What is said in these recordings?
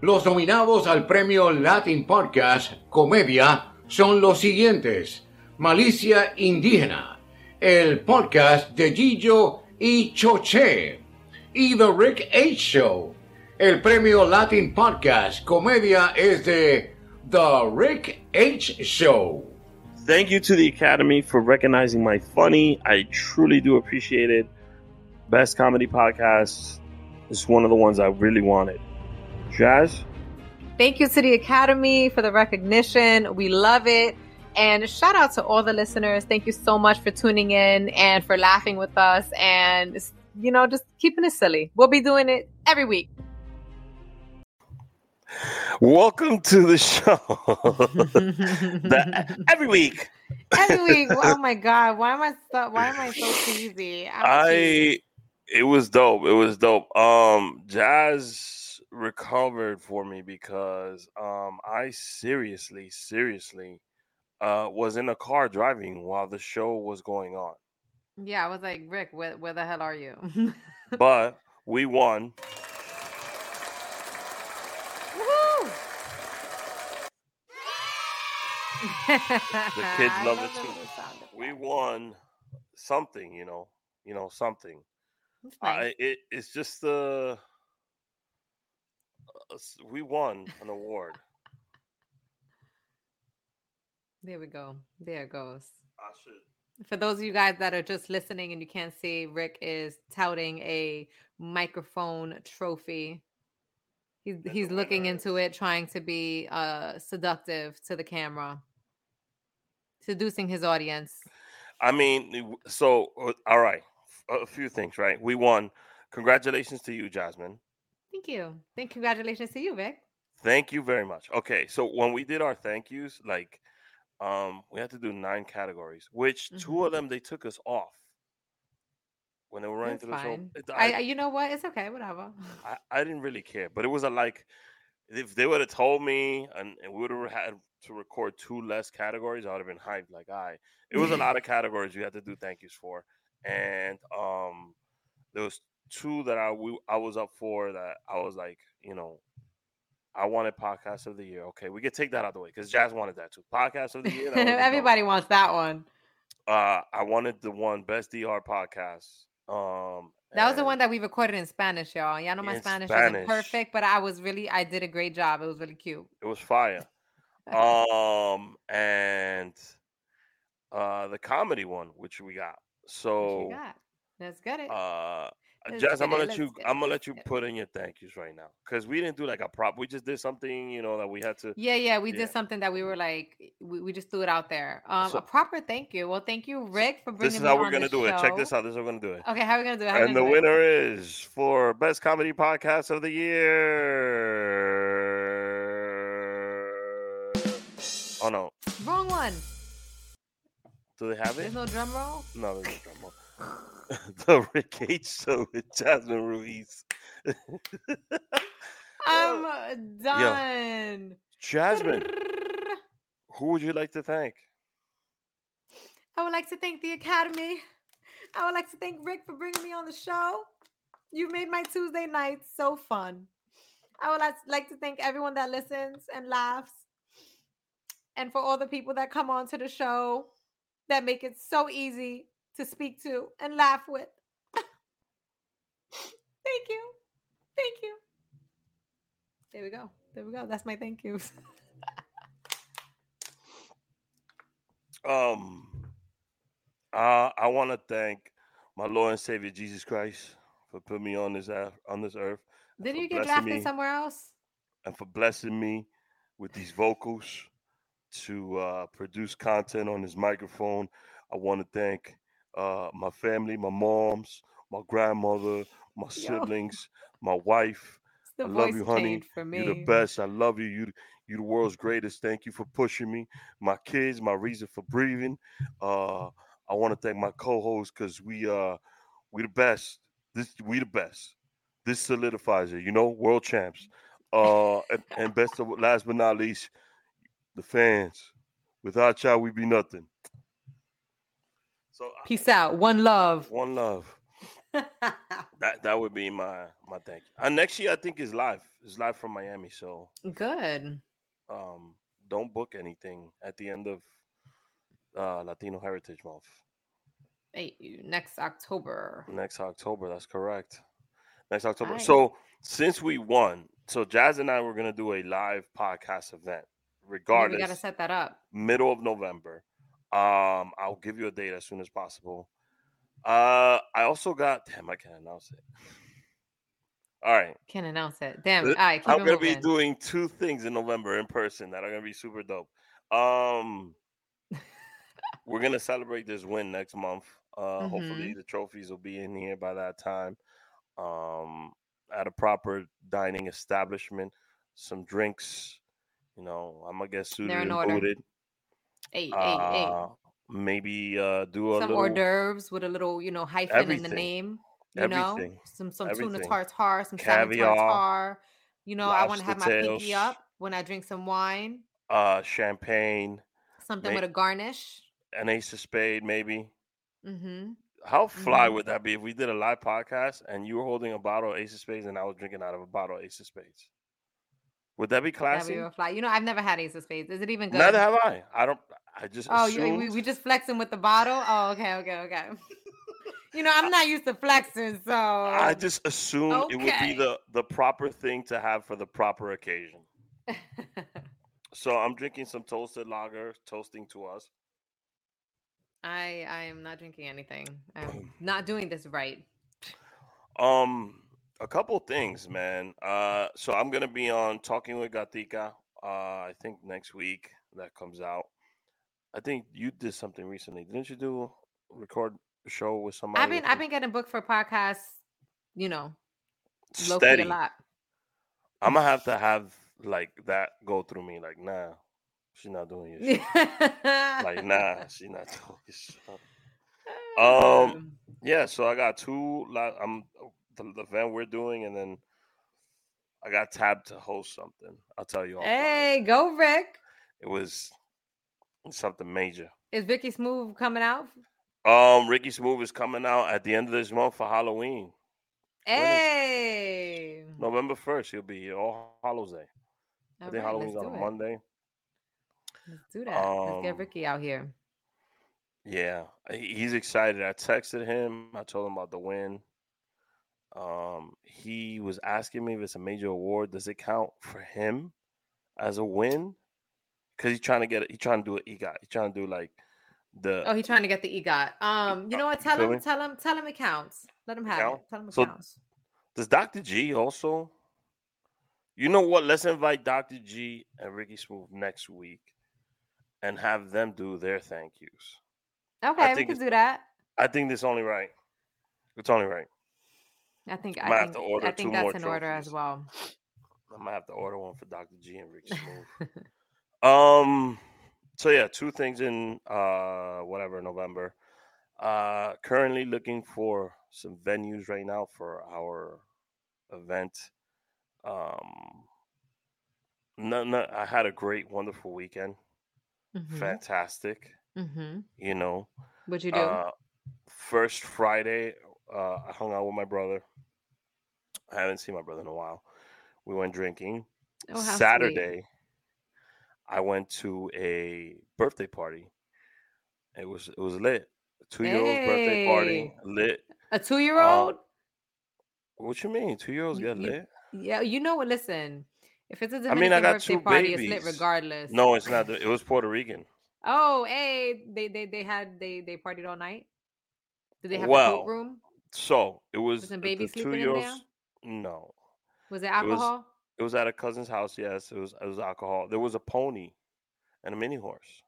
Los nominados al premio Latin Podcast Comedia son los siguientes: Malicia Indígena, el podcast de Gillo y Choché, y The Rick H. Show. El premio Latin Podcast Comedia es de The Rick H. Show. Thank you to the Academy for recognizing my funny. I truly do appreciate it. Best comedy podcast is one of the ones I really wanted. Jazz? Thank you to the Academy for the recognition. We love it. And shout out to all the listeners. Thank you so much for tuning in and for laughing with us and, you know, just keeping it silly. We'll be doing it every week. Welcome to the show. Every week. Oh my God. Why am I so cheesy? It was dope. Jazz recovered for me because I seriously was in a car driving while the show was going on. Yeah, I was like, Rick, where the hell are you? But we won. The kids love it too. We won something, you know something. Nice. It's just we won an award. There we go. There it goes. For those of you guys that are just listening and you can't see, Rick is touting a microphone trophy. He's looking into it, trying to be seductive to the camera, seducing his audience. I mean, so, all right. A few things, right? We won. Congratulations to you, Jasmine. Thank you. Congratulations to you, Vic. Thank you very much. Okay, so when we did our thank yous, like, we had to do 9 categories, which two of them, they took us off. When they were running through the show, you know what? It's okay, whatever. I didn't really care, but it was if they would have told me and we would have had to record 2 less categories, I would have been hyped. It was a lot of categories we had to do thank yous for, and there was 2 that I was up for that I was like, I wanted podcast of the year. Okay, we could take that out of the way because Jazz wanted that too. Podcast of the year. Everybody wants that one. I wanted the one best DR podcast. That was the one that we recorded in Spanish, y'all. Y'all know my Spanish isn't perfect, but I did a great job. It was really cute. It was fire. The comedy one, which we got. So let's get it. Jess, I'm gonna let you put in your thank yous right now because we didn't do a prop. We just did something, that we had to. Yeah, we did something that we were we just threw it out there. A proper thank you. Well, thank you, Rick, for bringing. This is how we're gonna do it. Check this out. This is how we're gonna do it. Okay, how are we gonna do it? And the winner is for best comedy podcast of the year. Oh no, wrong one. Do they have it? There's no drum roll. No, there's no drum roll. The Rick H. Show with Jasmine Ruiz. I'm done. Yo, Jasmine, who would you like to thank? I would like to thank the Academy. I would like to thank Rick for bringing me on the show. You made my Tuesday night so fun. I would like to thank everyone that listens and laughs. And for all the people that come on to the show that make it so easy to speak to and laugh with. Thank you. There we go. That's my thank yous. I want to thank my Lord and Savior Jesus Christ for putting me on this earth. Didn't you get drafted somewhere else? And for blessing me with these vocals to produce content on this microphone. I want to thank my family, my moms, my grandmother, my siblings, my wife. I love you, honey. You're the best. I love you. You're the world's greatest. Thank you for pushing me. My kids, my reason for breathing. I want to thank my co-hosts because we the best. We the best. This solidifies it. World champs. And best of last but not least, the fans. Without y'all, we'd be nothing. So, peace out. One love. That would be my thank you. Next year, I think, is live. It's live from Miami, so good. Don't book anything at the end of Latino Heritage Month. Hey, next October. That's correct. Next October. Right. So since we won, so Jazz and I were gonna do a live podcast event, regardless. We gotta set that up. Middle of November. I'll give you a date as soon as possible. I also got. Damn, I can't announce it. All right. Can't announce it. Damn. All right, I'm going to be doing two things in November in person that are going to be super dope. We're going to celebrate this win next month. Hopefully the trophies will be in here by that time. At a proper dining establishment, some drinks, you know, I'm going to get suited and booted. Maybe do a some little hors d'oeuvres with a little, you know, hyphen everything. In the name. You everything. Know, some tuna tartare, some caviar, tartare. You know, I want to have my pinky up when I drink some wine. Champagne. Something with a garnish. An ace of spade, maybe. Mm-hmm. How fly would that be if we did a live podcast and you were holding a bottle of ace of spades and I was drinking out of a bottle of ace of spades? Would that be classy? That would fly. You know, I've never had ace of spades. Is it even good? Neither have I. I just assumed... we just flexing with the bottle? Oh, okay. You know, I'm not used to flexing, so... I just assumed it would be the proper thing to have for the proper occasion. So I'm drinking some toasted lager, toasting to us. I am not drinking anything. I'm not doing this right. A couple things, man. So I'm going to be on Talking with Gatica, I think next week that comes out. I think you did something recently. Didn't you record... show with somebody? I've been getting booked for podcasts, you know, steady. A lot. I'm gonna have to have like that go through me. Like, nah, she's not doing it. Like, nah, she's not doing it. Yeah. So I got two. I'm the event we're doing, and then I got tabbed to host something. I'll tell you all. Hey, go Rick! It was something major. Is Ricky Smoove coming out? Ricky Smoove is coming out at the end of this month for Halloween. Hey! November 1st, he'll be here. All Hallows Day. I think Halloween's on a Monday. Let's do that. Let's get Ricky out here. Yeah. He's excited. I texted him. I told him about the win. He was asking me if it's a major award. Does it count for him as a win? Because he's trying to do an EGOT. He's trying to do like... he's trying to get the EGOT. You know what? Tell him it counts. Let him have it. Tell him it counts. Does Dr. G also? You know what? Let's invite Dr. G and Ricky Smoove next week, and have them do their thank yous. Okay, we can do that. I think that's only right. It's only right. I think that's in order as well. I might have to order one for Dr. G and Ricky Smoove. So, yeah, two things in November. Currently looking for some venues right now for our event. I had a great, wonderful weekend. Mm-hmm. Fantastic. Mm-hmm. You know. What'd you do? First Friday, I hung out with my brother. I haven't seen my brother in a while. We went drinking. Oh, how Saturday. Sweet. I went to a birthday party. It was lit. A 2-year-old birthday party. Lit. A 2-year-old? What you mean? 2-year-olds get lit? Yeah, you know what? Listen, if it's a Dominican I got birthday party, babies. It's lit regardless. No, it's not. It was Puerto Rican. Oh, hey, they partied all night. Did they have a coat room? So it was. Was the baby sleeping in there? No. Was it alcohol? It was at a cousin's house. Yes, it was alcohol. There was a pony and a mini horse.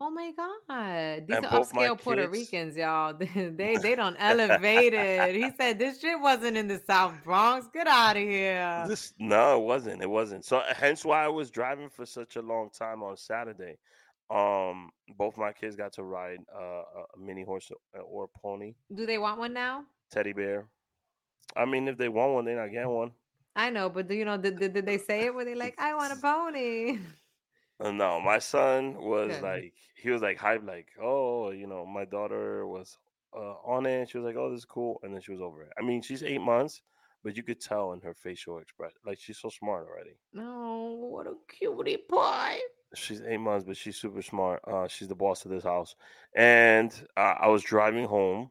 Oh my God! These are upscale Puerto Ricans, y'all. they don't elevate it. He said this shit wasn't in the South Bronx. Get out of here. It wasn't. So hence why I was driving for such a long time on Saturday. Both my kids got to ride a mini horse or a pony. Do they want one now? Teddy bear. I mean, if they want one, they're not getting one. I know, but you know, did they say it? Were they like, I want a pony? No, my son was like, he was like hyped, like, oh, you know, my daughter was on it. She was like, oh, this is cool. And then she was over it. I mean, she's 8 months, But you could tell in her facial expression. Like, she's so smart already. No, what a cutie pie. She's 8 months, but she's super smart. She's the boss of this house. And I was driving home.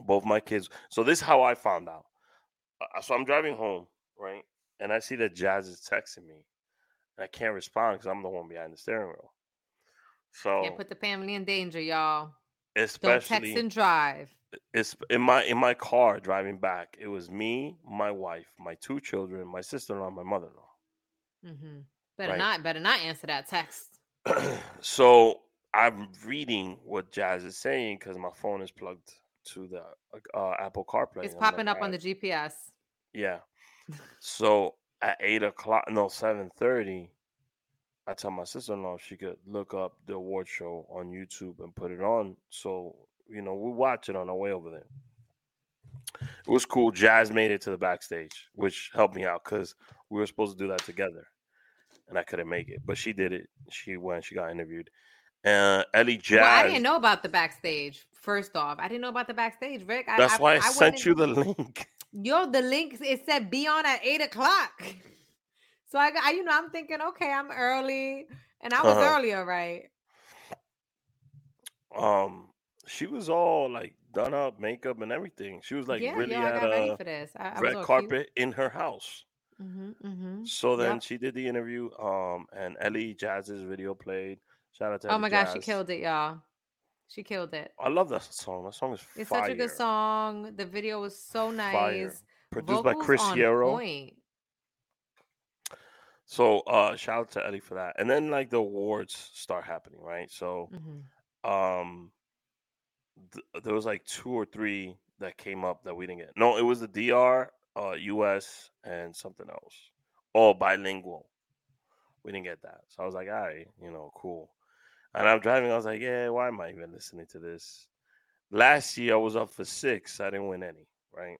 Both my kids. So this is how I found out. So I'm driving home, right? And I see that Jazz is texting me. And I can't respond because I'm the one behind the steering wheel. So can't put the family in danger, y'all. Especially don't text and drive. It's in my car driving back. It was me, my wife, my two children, my sister-in-law, my mother-in-law. Mm-hmm. Better not answer that text. So I'm reading what Jazz is saying because my phone is plugged to the Apple CarPlay. It's popping up on the GPS. Yeah. So at 7:30, I tell my sister-in-law if she could look up the award show on YouTube and put it on. So, you know, we watch it on our way over there. It was cool. Jazz made it to the backstage, which helped me out because we were supposed to do that together. And I couldn't make it. But she did it. She went. She got interviewed. Ellie Jazz. Well, I didn't know about the backstage. First off, I didn't know about the backstage, Rick. That's why I sent you the link. Yo, the link, it said be on at 8:00. So I you know, I'm thinking, okay, I'm early, and I was early, all right. She was all like done up, makeup, and everything. She was like, ready for this. I red carpet in her house. Mm-hmm, mm-hmm. So then she did the interview. And Ellie Jazz's video played. Shout out to Ellie Jazz. Gosh, she killed it, y'all. She killed it. I love that song. That song is fire. It's such a good song. The video was so nice. Fire. Produced by Chris Hierro. So shout out to Ellie for that. And then like the awards start happening, right? So there was like 2 or 3 that came up that we didn't get. No, it was the DR, US, and something else. All bilingual. We didn't get that. So I was like, all right, you know, cool. And I'm driving. I was like, yeah, why am I even listening to this? Last year, I was up for 6. I didn't win any, right?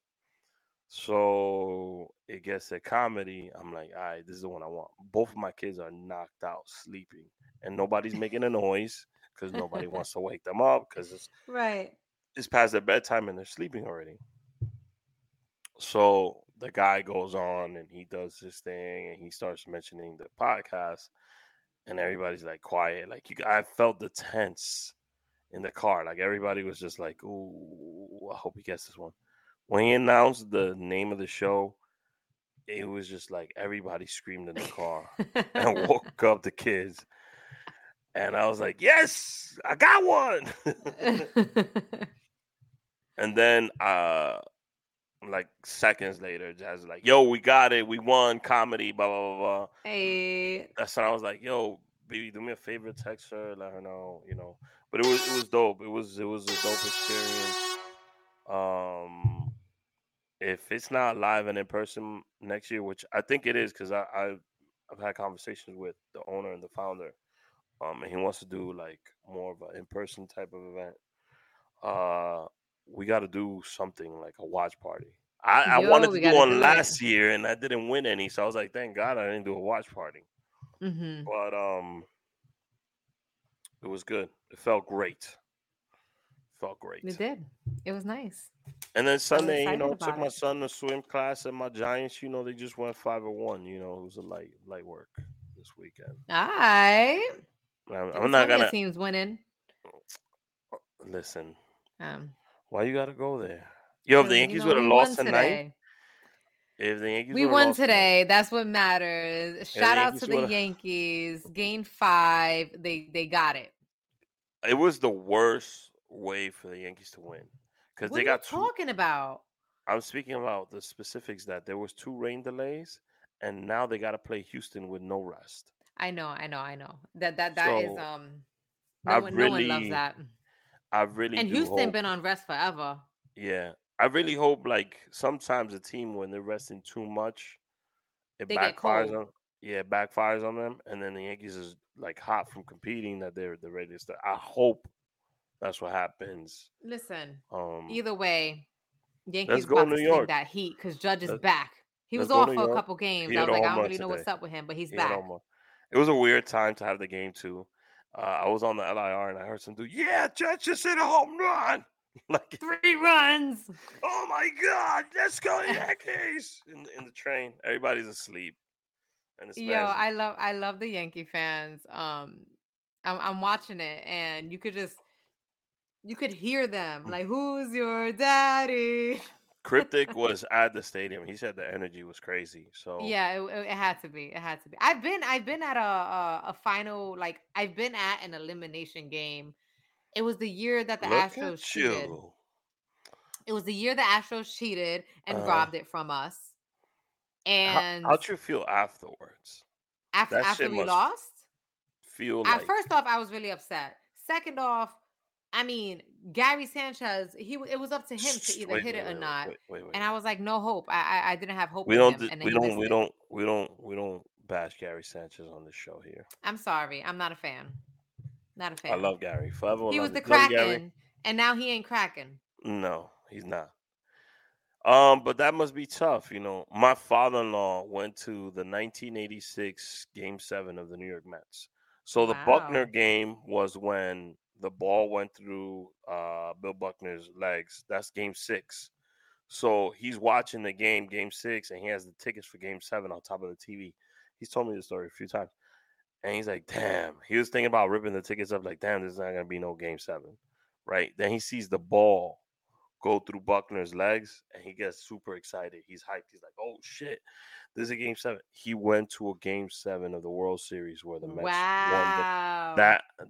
So it gets a comedy. I'm like, all right, this is the one I want. Both of my kids are knocked out, sleeping. And nobody's making a noise because nobody wants to wake them up because it's past their bedtime and they're sleeping already. So the guy goes on and he does his thing and he starts mentioning the podcast. And everybody's like quiet. Like I felt the tense in the car. Like everybody was just like, "Ooh, I hope he gets this one." When he announced the name of the show, it was just like everybody screamed in the car and woke up the kids. And I was like, "Yes, I got one." And then, like seconds later, Jazz was like, "Yo, we got it. We won comedy, blah, blah, blah, blah." Hey. That's when I was like, "Yo, baby, do me a favor. Text her. Let her know, you know." But it was dope. It was a dope experience. If it's not live and in person next year, which I think it is because I've had conversations with the owner and the founder. And he wants to do like more of an in-person type of event. We got to do something like a watch party. I wanted to do one last year, and I didn't win any. So I was like, thank God I didn't do a watch party. Mm-hmm. But it was good. It felt great. It did. It was nice. And then Sunday, you know, took my son to swim class, and my Giants, you know, they just went 5-1. You know, it was a light work this weekend. All right. I'm not going to. Team's winning. Listen. Why you gotta go there? Yo, if the Yankees would have lost tonight, we won today. That's what matters. Shout out to the Yankees. Gained 5. They got it. It was the worst way for the Yankees to win because they got. What are you talking about? I'm speaking about the specifics that there was 2 rain delays, and now they got to play Houston with no rest. I know. That is No one loves that. And Houston hope, been on rest forever. Yeah. I really hope, like, sometimes a team, when they're resting too much, it backfires on them. And then the Yankees is, like, hot from competing that they're ready to start. I hope that's what happens. Listen, either way, Yankees about to take that heat because Judge is back. He was off for a couple games. I was like, I don't really know what's up with him, but he's back. It was a weird time to have the game, too. I was on the LIR and I heard some dude, Judge just hit a home run. Like 3 runs. Oh my God! Let's go, Yankees! In the train, everybody's asleep. And it's magic. I love the Yankee fans. I'm watching it, and you could hear them like, "Who's your daddy?" Cryptic was at the stadium. He said the energy was crazy. So yeah, it had to be. It had to be. I've been at a final, like I've been at an elimination game. It was the year that the Astros cheated. It was the year the Astros cheated and robbed it from us. And how'd you feel afterwards? After we lost? First off, I was really upset. Second off, I mean, Gary Sanchez, it was up to him to either hit it or not. And I was like, no hope. I didn't have hope. We don't bash Gary Sanchez on this show here. I'm sorry. I'm not a fan. Not a fan. I love Gary. Forever. He was the Kraken, and now he ain't cracking. No, he's not. But that must be tough, you know. My father-in-law went to the 1986 Game 7 of the New York Mets. So the Buckner game was when the ball went through Bill Buckner's legs. That's Game 6. So he's watching the game, Game 6, and he has the tickets for Game 7 on top of the TV. He's told me this story a few times. And he's like, damn. He was thinking about ripping the tickets up, like, damn, there's not going to be no Game 7, right? Then he sees the ball go through Buckner's legs, and he gets super excited. He's hyped. He's like, oh, shit, this is a Game 7. He went to a Game 7 of the World Series where the Mets won.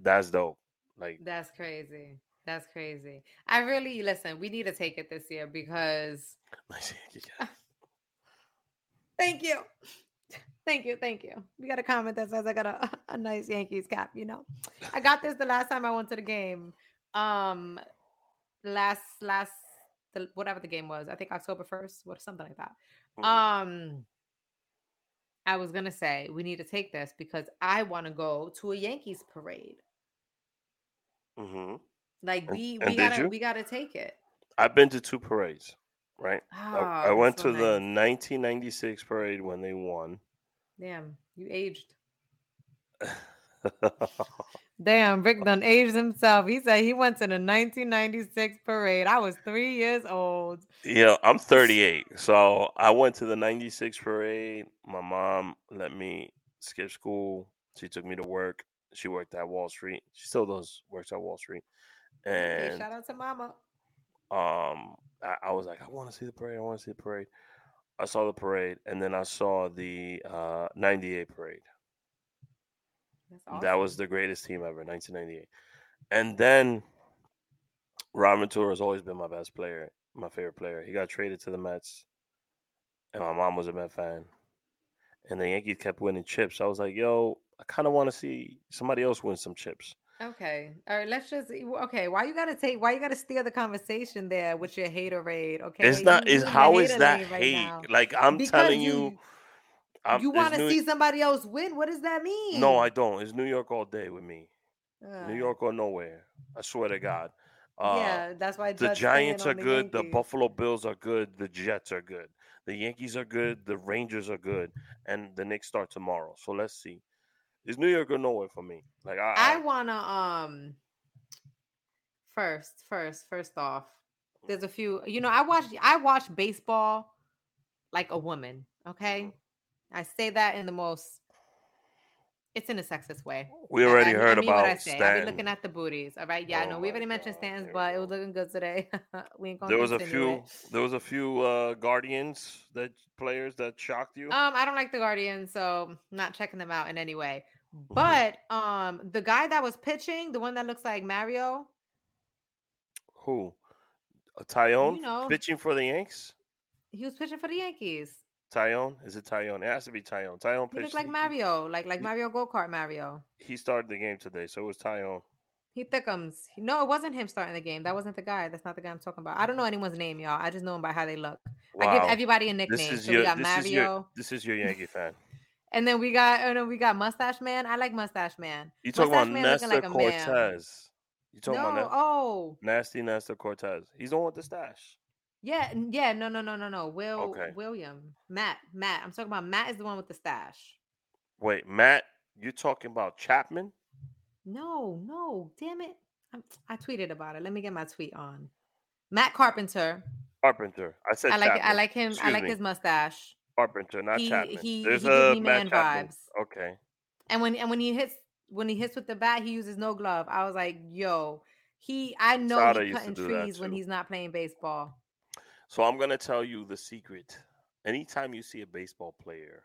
That's dope. Like, that's crazy. That's crazy. I really, listen, we need to take it this year because thank you. Thank you. We got a comment that says I got a nice Yankees cap, you know. I got this the last time I went to the game. Whatever the game was. I think October 1st, or something like that. I was going to say we need to take this because I want to go to a Yankees parade. Mm-hmm. Like we got to take it. I've been to 2 parades. Right. I went to the 1996 parade when they won. Damn, you aged. Damn, Rick done aged himself. He said he went to the 1996 parade. I was 3 years old. Yeah, I'm 38. So I went to the 96 parade. My mom let me skip school. She took me to work. She worked at Wall Street. She still works at Wall Street. And hey, shout out to Mama. I was like, I want to see the parade. I saw the parade, and then I saw the 98 parade. That's awesome. That was the greatest team ever, 1998. And then Ron Ventura has always been my best player, my favorite player. He got traded to the Mets, and my mom was a Mets fan. And the Yankees kept winning chips. I was like, yo, I kind of want to see somebody else win some chips. Okay. All right. Let's just. Okay. Why you gotta steal the conversation there with your haterade? Okay. It's not. Is how is that hate? Right, like I'm telling you, you want to see somebody else win. What does that mean? No, I don't. It's New York all day with me. New York or nowhere. I swear to God. Yeah, that's why the Giants are good. The Buffalo Bills are good. The Jets are good. The Yankees are good. The Rangers are good. And the Knicks start tomorrow. So let's see. It's New York or nowhere for me. Like I wanna first off, there's a few, you know, I watch baseball like a woman, okay? Mm-hmm. I say that in the most it's in a sexist way. We already heard about Stan. I've been looking at the booties, all right? Yeah, I know we already mentioned Stan's, but it was looking good today. We ain't gonna There was a few Guardians that players that shocked you. I don't like the Guardians, so I'm not checking them out in any way. But the guy that was pitching, the one that looks like Mario. Who? Tyone? You know, pitching for the Yanks? He was pitching for the Yankees. Tyone? Is it Tyone? It has to be Tyone. Tyone pitched. He looked like Mario. Like Mario Go-Kart Mario. He started the game today, so it was Tyone. He thickums. No, it wasn't him starting the game. That wasn't the guy. That's not the guy I'm talking about. I don't know anyone's name, y'all. I just know them by how they look. Wow. I give everybody a nickname. This is your Yankee fan. And then we got Mustache Man. I like Mustache Man. You talking about Nestor Cortez? You talking about nasty Nestor Cortez? He's the one with the stash. Yeah, no. Matt. I'm talking about Matt is the one with the stash. Wait, Matt, you're talking about Chapman? No, damn it. I tweeted about it. Let me get my tweet on. Matt Carpenter. I said I like him. Excuse me. His mustache. Carpenter, not Chapman. He gives me man vibes. Okay. And when he hits with the bat, he uses no glove. I was like, yo, I know he's cutting trees when he's not playing baseball. So I'm gonna tell you the secret. Anytime you see a baseball player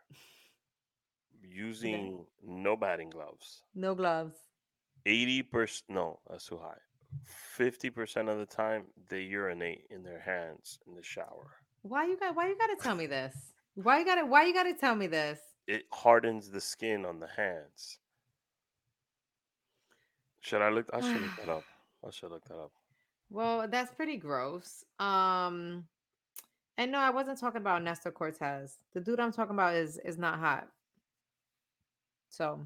using no batting gloves. 80%, no, that's too high. 50% of the time they urinate in their hands in the shower. Why you gotta tell me this? Why you gotta tell me this? It hardens the skin on the hands. I should look that up. Well, that's pretty gross. And no, I wasn't talking about Nestor Cortez. The dude I'm talking about is not hot. So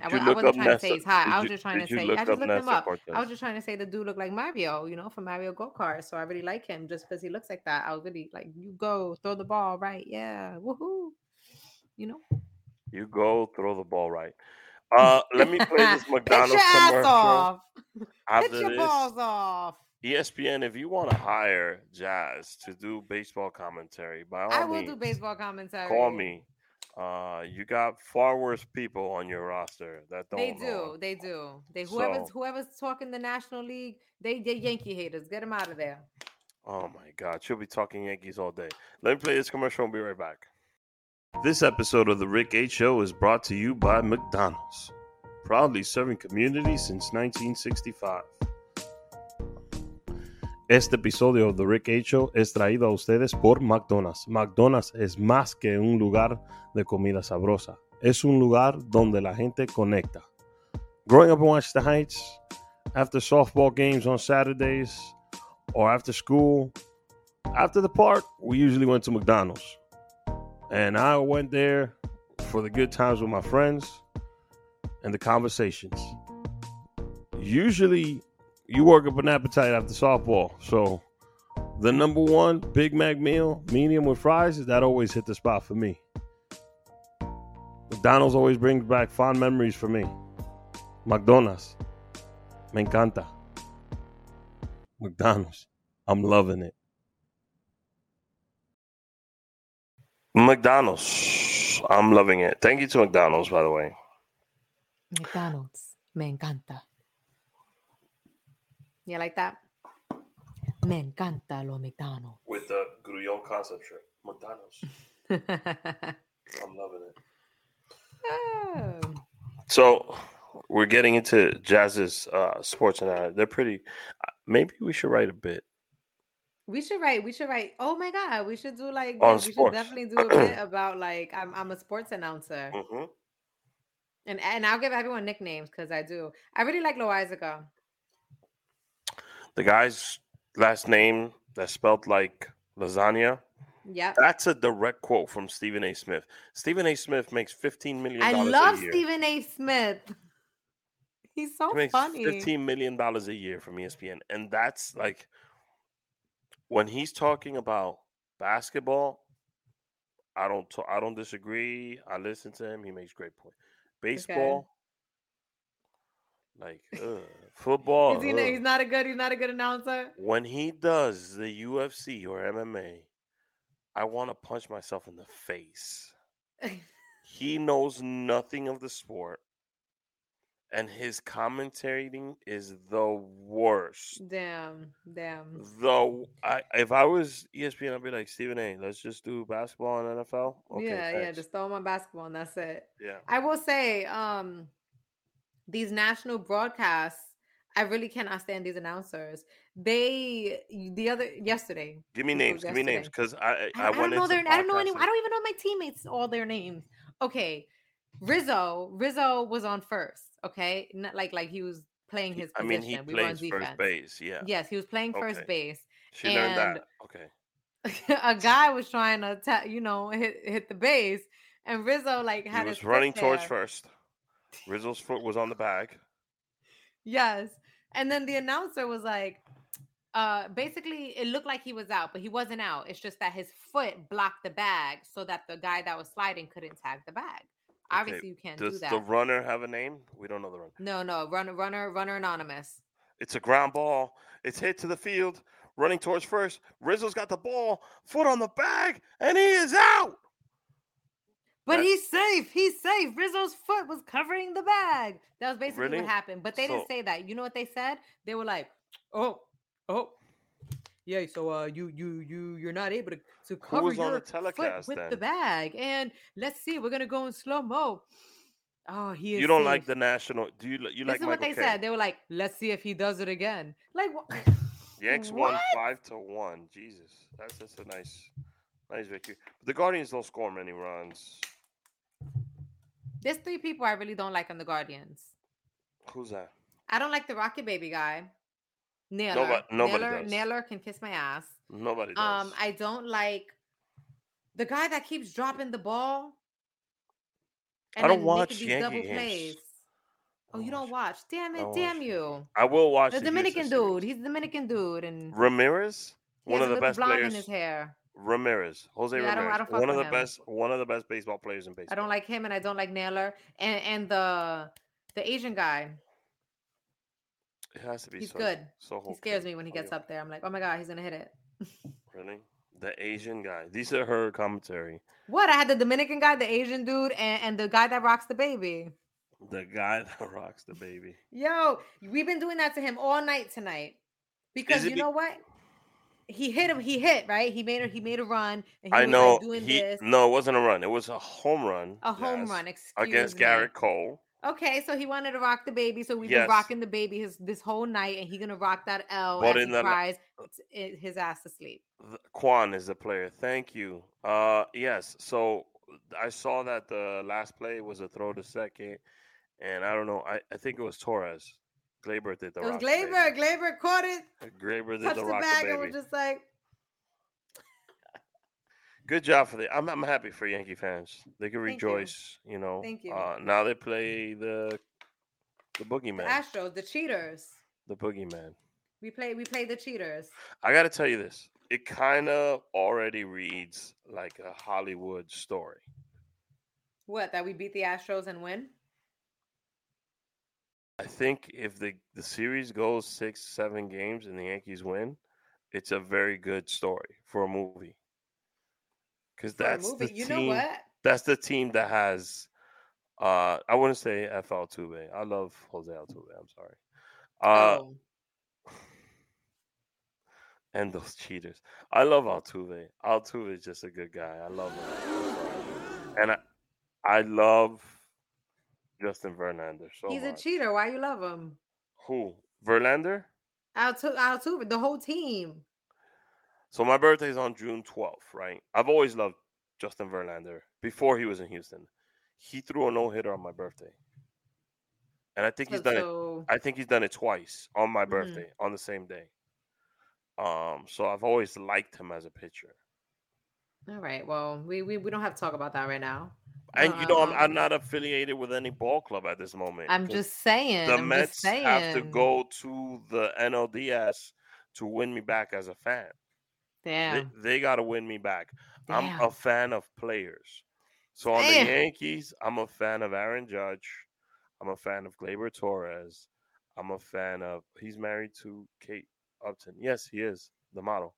I wasn't trying to say he's hot. I just looked him up. Cortez. I was just trying to say the dude looked like Mario, from Mario Go-Kart. So I really like him just because he looks like that. I was really like, you go, throw the ball right. Yeah. Woohoo. You go, throw the ball right. Let me play this McDonald's commercial. Get your balls off. ESPN, if you want to hire Jazz to do baseball commentary, by all means, I will do baseball commentary. Call me. You got far worse people on your roster that don't. They do. Whoever's talking the National League, they're Yankee haters. Get them out of there. Oh my God, she'll be talking Yankees all day. Let me play this commercial and be right back. This episode of The Rick H. Show is brought to you by McDonald's, proudly serving communities since 1965. Este episodio de The Rick H. Show es traído a ustedes por McDonald's. McDonald's es más que un lugar de comida sabrosa. Es un lugar donde la gente conecta. Growing up in Washington Heights, after softball games on Saturdays, or after school, after the park, we usually went to McDonald's. And I went there for the good times with my friends and the conversations. Usually, you work up an appetite after softball. So the number one Big Mac meal, medium with fries, that always hit the spot for me. McDonald's always brings back fond memories for me. McDonald's. Me encanta. McDonald's. I'm loving it. McDonald's. I'm loving it. Thank you to McDonald's, by the way. McDonald's. Me encanta. Yeah, like that. Me encanta lo McDonald's. With the Grullón concept shirt. McDonald's. I'm loving it. Oh. So we're getting into Jazz's sports and they're pretty. Maybe we should write a bit. We should write. Oh my God, we should do like. Should definitely do a bit about like I'm a sports announcer. Mm-hmm. And I'll give everyone nicknames because I do. I really like Loaisiga. The guy's last name that's spelled like lasagna. Yeah, that's a direct quote from Stephen A. Smith. Stephen A. Smith makes $15 million. I love Stephen A. Smith. He's so funny. $15 million a year from ESPN, and that's like. When he's talking about basketball, I don't disagree. I listen to him. He makes great points. Baseball, football. He's not a good announcer. When he does the UFC or MMA, I want to punch myself in the face. He knows nothing of the sport, and his commentating is the worst. Damn. Though, if I was ESPN, I'd be like, Stephen A., let's just do basketball and NFL. Okay, thanks. Just throw my basketball and that's it. Yeah. I will say, these national broadcasts, I really cannot stand these announcers. Yesterday. Give me names, because I don't even know my teammates, all their names. Okay. Rizzo was on first, okay? Not like he was playing his position. I mean, he plays first base, yeah. Yes, he was playing first base. She learned that, okay. A guy was trying to, hit the base, and Rizzo, had his foot there. He was running towards first. Rizzo's foot was on the bag. Yes, and then the announcer was like, basically, it looked like he was out, but he wasn't out. It's just that his foot blocked the bag so that the guy that was sliding couldn't tag the bag. Okay. Obviously, you can't do that. Does the runner have a name? We don't know the runner. No, runner anonymous. It's a ground ball. It's hit to the field. running towards first. Rizzo's got the ball, foot on the bag, and he is out. But he's safe. He's safe. Rizzo's foot was covering the bag. That was basically what happened. But they didn't say that. You know what they said? They were like, oh. Yeah, so you're not able to cover your foot with the bag. And let's see, we're gonna go in slow mo. Oh, he is. You don't like the national? Do you? You like? This is what they said. They were like, let's see if he does it again. Like what? Yanks won 5-1. Jesus, that's a nice victory. But the Guardians don't score many runs. There's three people I really don't like on the Guardians. Who's that? I don't like the Rocket Baby guy. Naylor can kiss my ass. Nobody does. I don't like the guy that keeps dropping the ball. And I don't watch Yankee games. Oh, you don't watch? Damn it! Damn you! I will watch the Dominican dude. He's a Dominican dude, and Ramirez, one of the best players. In his hair. Jose Ramirez, one of the best, baseball players in baseball. I don't like him, and I don't like Naylor, and the Asian guy. It has to be. He's good. So he scares me when he gets up there. I'm like, oh my god, he's gonna hit it. Really? The Asian guy. These are her commentary. What? I had the Dominican guy, the Asian dude, and the guy that rocks the baby. Yo, we've been doing that to him all night tonight. Because you know what? He hit him. He hit right. He made a run. And he was doing this. No, it wasn't a run. It was a home run. Against Garrett Cole. Okay, so he wanted to rock the baby, so we've been rocking the baby this whole night, and he's gonna rock that L but as he cries his ass to sleep. Quan is the player. Thank you. Yes. So I saw that the last play was a throw to second, and I don't know. I think it was Torres. Gleyber did the rock. It was Gleyber. Gleyber caught it. Gleyber did the rock the baby. And was just like. Good job for the. I'm happy for Yankee fans. They can rejoice, you know. Thank you. Now they play the boogeyman. The Astros, the cheaters. The boogeyman. We play the cheaters. I got to tell you this. It kind of already reads like a Hollywood story. What? That we beat the Astros and win? I think if the series goes 6-7 games and the Yankees win, it's a very good story for a movie. Because that's the team. You know what? That's the team that has. I wouldn't say F. Altuve. I love Jose Altuve. I'm sorry. And those cheaters. I love Altuve. Altuve is just a good guy. I love him. And I love Justin Verlander so He's much. A cheater. Why you love him? Who? Verlander? Altuve. The whole team. So my birthday is on June 12th, right? I've always loved Justin Verlander before he was in Houston. He threw a no-hitter on my birthday. And I think he's done it twice on my birthday, on the same day. So I've always liked him as a pitcher. All right. Well, we don't have to talk about that right now. And you know, I'm not affiliated with any ball club at this moment. I'm just saying. The Mets have to go to the NLDS to win me back as a fan. Damn. They got to win me back. Damn. I'm a fan of players. So on the Yankees, I'm a fan of Aaron Judge. I'm a fan of Gleyber Torres. I'm a fan of – he's married to Kate Upton. Yes, he is, the model.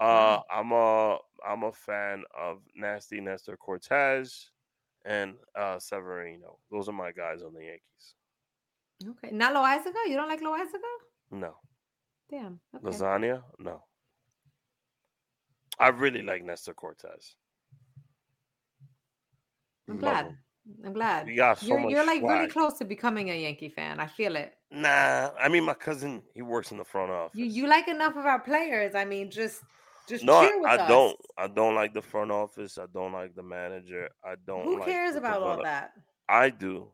I'm a fan of Nasty Nestor Cortez and Severino. Those are my guys on the Yankees. Okay. Not Loaisiga? You don't like Loaisiga? No. Damn. Okay. Lasagna? No. I really like Nestor Cortez. I'm glad. You're like swag. Really close to becoming a Yankee fan. I feel it. Nah, I mean my cousin, he works in the front office. You like enough of our players. I mean, just no, cheer with us. Don't. I don't like the front office. I don't like the manager. I don't. Who cares about all that? I do.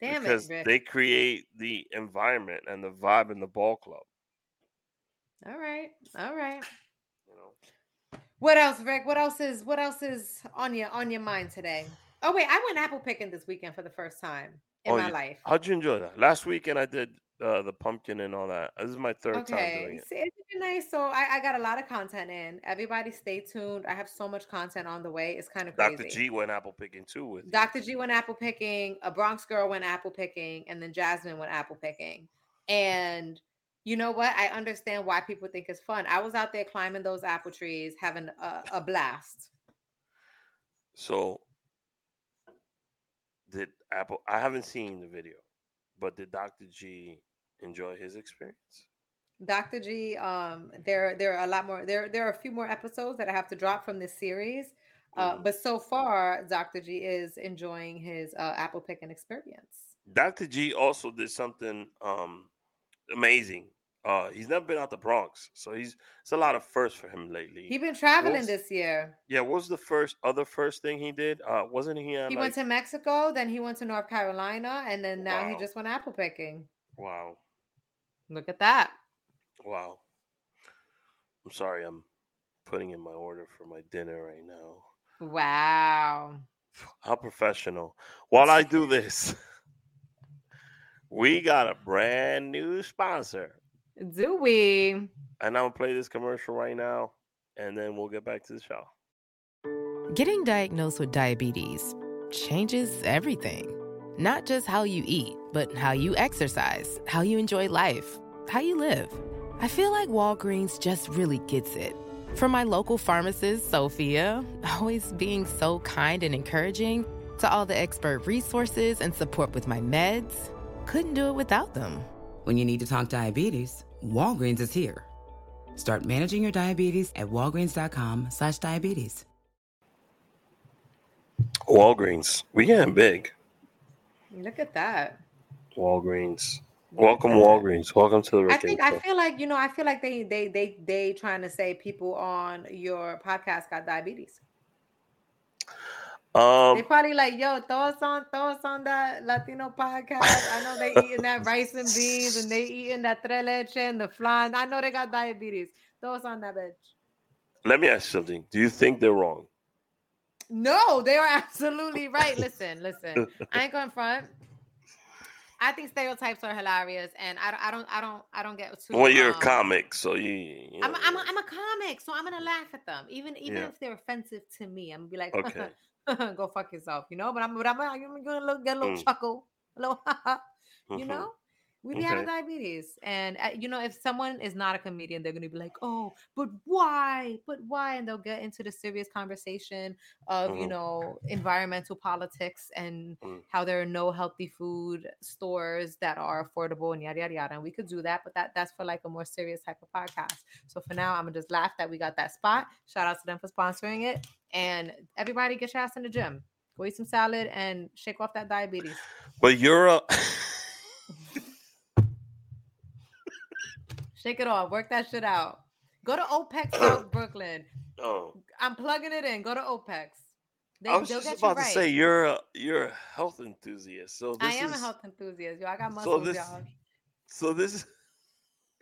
Damn it, Rick. Because they create the environment and the vibe in the ball club. All right. What else, Rick? What else is on your mind today? Oh wait, I went apple picking this weekend for the first time in my life. How'd you enjoy that? Last weekend I did the pumpkin and all that. This is my third time doing it. See, it's been nice. So I got a lot of content in. Everybody, stay tuned. I have so much content on the way. It's kind of crazy. Dr. G went apple picking too with. Dr. G went apple picking. A Bronx girl went apple picking, and then Jasmine went apple picking, and. you know what? I understand why people think it's fun. I was out there climbing those apple trees, having a blast. So did Apple, I haven't seen the video, but did Dr. G enjoy his experience? Dr. G, there are a lot more. There are a few more episodes that I have to drop from this series. But so far, Dr. G is enjoying his apple picking experience. Dr. G also did something amazing. He's never been out the Bronx, so it's a lot of firsts for him lately. He's been traveling this year. Yeah, what was the first thing he did? Wasn't he? He went to Mexico, then he went to North Carolina, and then now he just went apple picking. Wow! Look at that! Wow! I'm sorry, I'm putting in my order for my dinner right now. Wow. How professional. While I do this, we got a brand new sponsor. Do we? And I'm going to play this commercial right now, and then we'll get back to the show. Getting diagnosed with diabetes changes everything. Not just how you eat, but how you exercise, how you enjoy life, how you live. I feel like Walgreens just really gets it. From my local pharmacist, Sophia, always being so kind and encouraging, to all the expert resources and support with my meds, couldn't do it without them. When you need to talk diabetes, Walgreens is here. Start managing your diabetes at walgreens.com/diabetes. Walgreens, we getting big. Look at that. Walgreens. Welcome, Walgreens. Welcome to the Rick H. Show. I feel like, they trying to say people on your podcast got diabetes. They probably like, yo, throw us on that Latino podcast. I know they eating that rice and beans and they eating that tres leche and the flan. I know they got diabetes. Throw us on that bitch. Let me ask you something. Do you think they're wrong? No, they are absolutely right. Listen. I ain't going front. I think stereotypes are hilarious, and I don't get too. Well, you're a comic, so you I'm a comic, so I'm gonna laugh at them, even if they're offensive to me. I'm gonna be like, okay, go fuck yourself, but I'm gonna get a little chuckle, a little, you know. We be having diabetes, and if someone is not a comedian, they're gonna be like, "Oh, but why? But why?" And they'll get into the serious conversation of environmental politics and how there are no healthy food stores that are affordable and yada yada yada. And we could do that, but that's for like a more serious type of podcast. So for now, I'm gonna just laugh that we got that spot. Shout out to them for sponsoring it, and everybody get your ass in the gym, go eat some salad, and shake off that diabetes. But you're a shake it off. Work that shit out. Go to OPEX South Brooklyn. Oh, I'm plugging it in. Go to OPEX. I was just about to say you're a health enthusiast. So I am a health enthusiast. Yo, I got muscles, y'all. So this.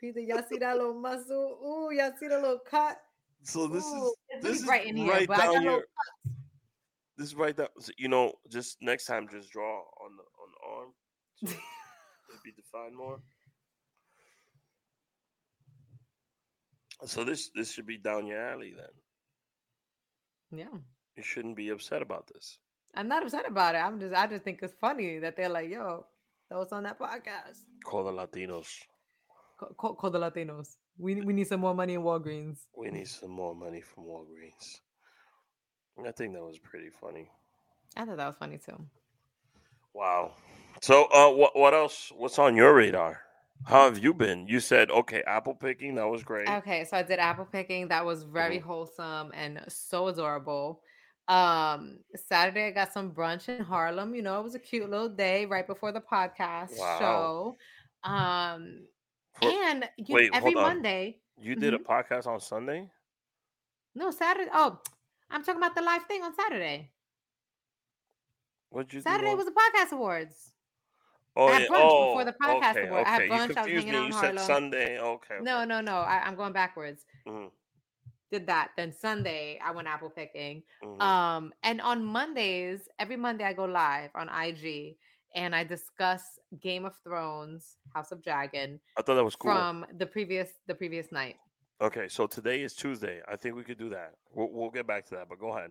Peter, y'all see that little muscle? Ooh, y'all see the little cut? So this Ooh, is this is right in here. Right down here. This is right down. So, just next time, just draw on the arm. So it'll be defined more. So this should be down your alley then. Yeah. You shouldn't be upset about this. I'm not upset about it. I just think it's funny that they're like, yo, those on that podcast. Call the Latinos. Call the Latinos. We need some more money in Walgreens. We need some more money from Walgreens. I think that was pretty funny. I thought that was funny too. Wow. So what else? What's on your radar? How have you been? You said, okay, apple picking. That was great. Okay, so I did apple picking. That was very wholesome and so adorable. Saturday, I got some brunch in Harlem. It was a cute little day right before the podcast show. Every Monday. You did a podcast on Sunday? No, Saturday. Oh, I'm talking about the live thing on Saturday. What'd you do? Saturday was the podcast awards. Oh, I had brunch before the podcast award. I had brunch. I was hanging out in Harlem. Said Sunday. Okay. No. I'm going backwards. Mm-hmm. Did that. Then Sunday, I went apple picking. Mm-hmm. And on Mondays, every Monday, I go live on IG and I discuss Game of Thrones, House of Dragon. I thought that was cool. From the previous night. Okay, so today is Tuesday. I think we could do that. We'll get back to that, but go ahead.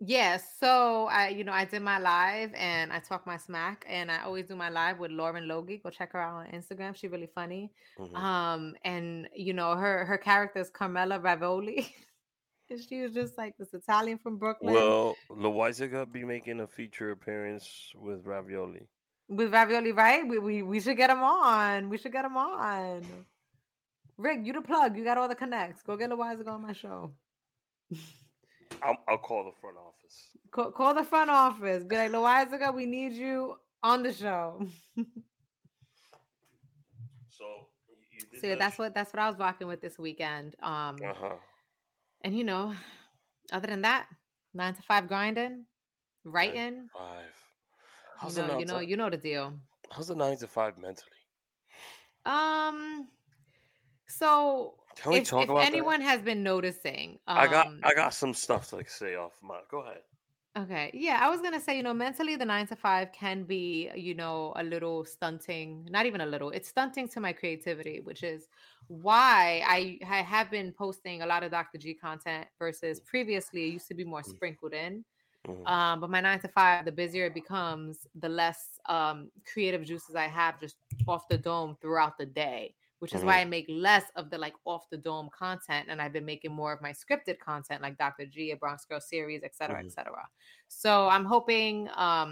Yes. So I did my live and I talk my smack, and I always do my live with Lauren Logie. Go check her out on Instagram. She's really funny. Mm-hmm. And her character is Carmela Ravoli. And she was just like this Italian from Brooklyn. Well, Loaisiga be making a feature appearance with Ravioli. With Ravioli, right? We should get him on. We should get him on. Rick, you the plug. You got all the connects. Go get Loaisiga on my show. I'll call the front office. Call the front office. Be like, Loaisiga, we need you on the show. So, that's what I was rocking with this weekend. And other than that, 9 to 5 grinding, writing. 9 to 5. How's the deal. How's the 9 to 5 mentally? So can we talk about anyone that has been noticing? I got some stuff to say off my. Go ahead. Okay. Yeah, I was gonna say, mentally the 9 to 5 can be, a little stunting. Not even a little. It's stunting to my creativity, which is why I have been posting a lot of Dr. G content versus previously it used to be more sprinkled in. Mm-hmm. But my 9 to 5, the busier it becomes, the less creative juices I have just off the dome throughout the day, which is why I make less of the like off the dome content. And I've been making more of my scripted content like Dr. G, a Bronx Girl series, et cetera. So I'm hoping I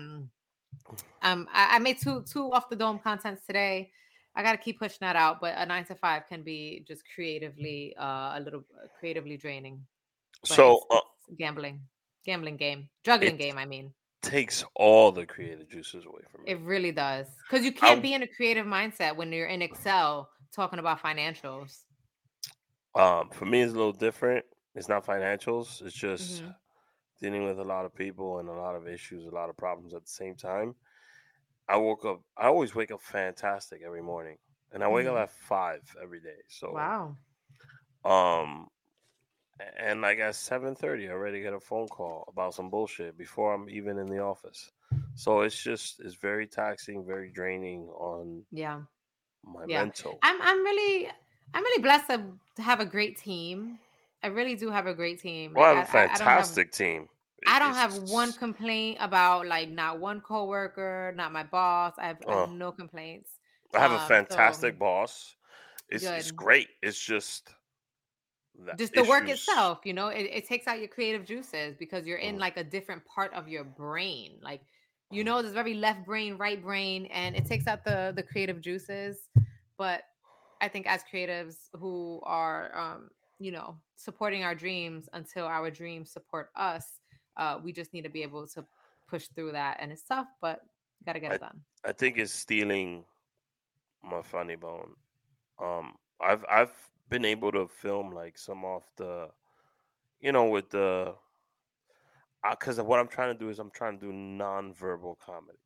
made two off the dome contents today. I got to keep pushing that out, but a 9 to 5 can be just creatively, a little creatively draining. But so it's gambling game, juggling game. I mean, takes all the creative juices away from it. It really does. Cause you can't be in a creative mindset when you're in Excel talking about financials. For me, it's a little different. It's not financials. It's just dealing with a lot of people and a lot of issues, a lot of problems at the same time. I always wake up fantastic every morning, and I wake up at 5 every day. So wow. And like at 7:30, I already get a phone call about some bullshit before I'm even in the office. So it's very taxing, very draining on my mental. I'm really blessed to have a great team. I really do have a great team. Well, I have a fantastic team. I don't have one complaint about like not one coworker, not my boss. I have no complaints. I have a fantastic boss. It's great. It's just the issues. Work itself. It takes out your creative juices because you're in like a different part of your brain. Like there's very left brain, right brain, and it takes out the creative juices. But I think as creatives who are supporting our dreams until our dreams support us. We just need to be able to push through that, and it's tough, but you gotta get it done. I think it's stealing my funny bone. I've been able to film like some off the, with the, because what I'm trying to do is I'm trying to do non-verbal comedy,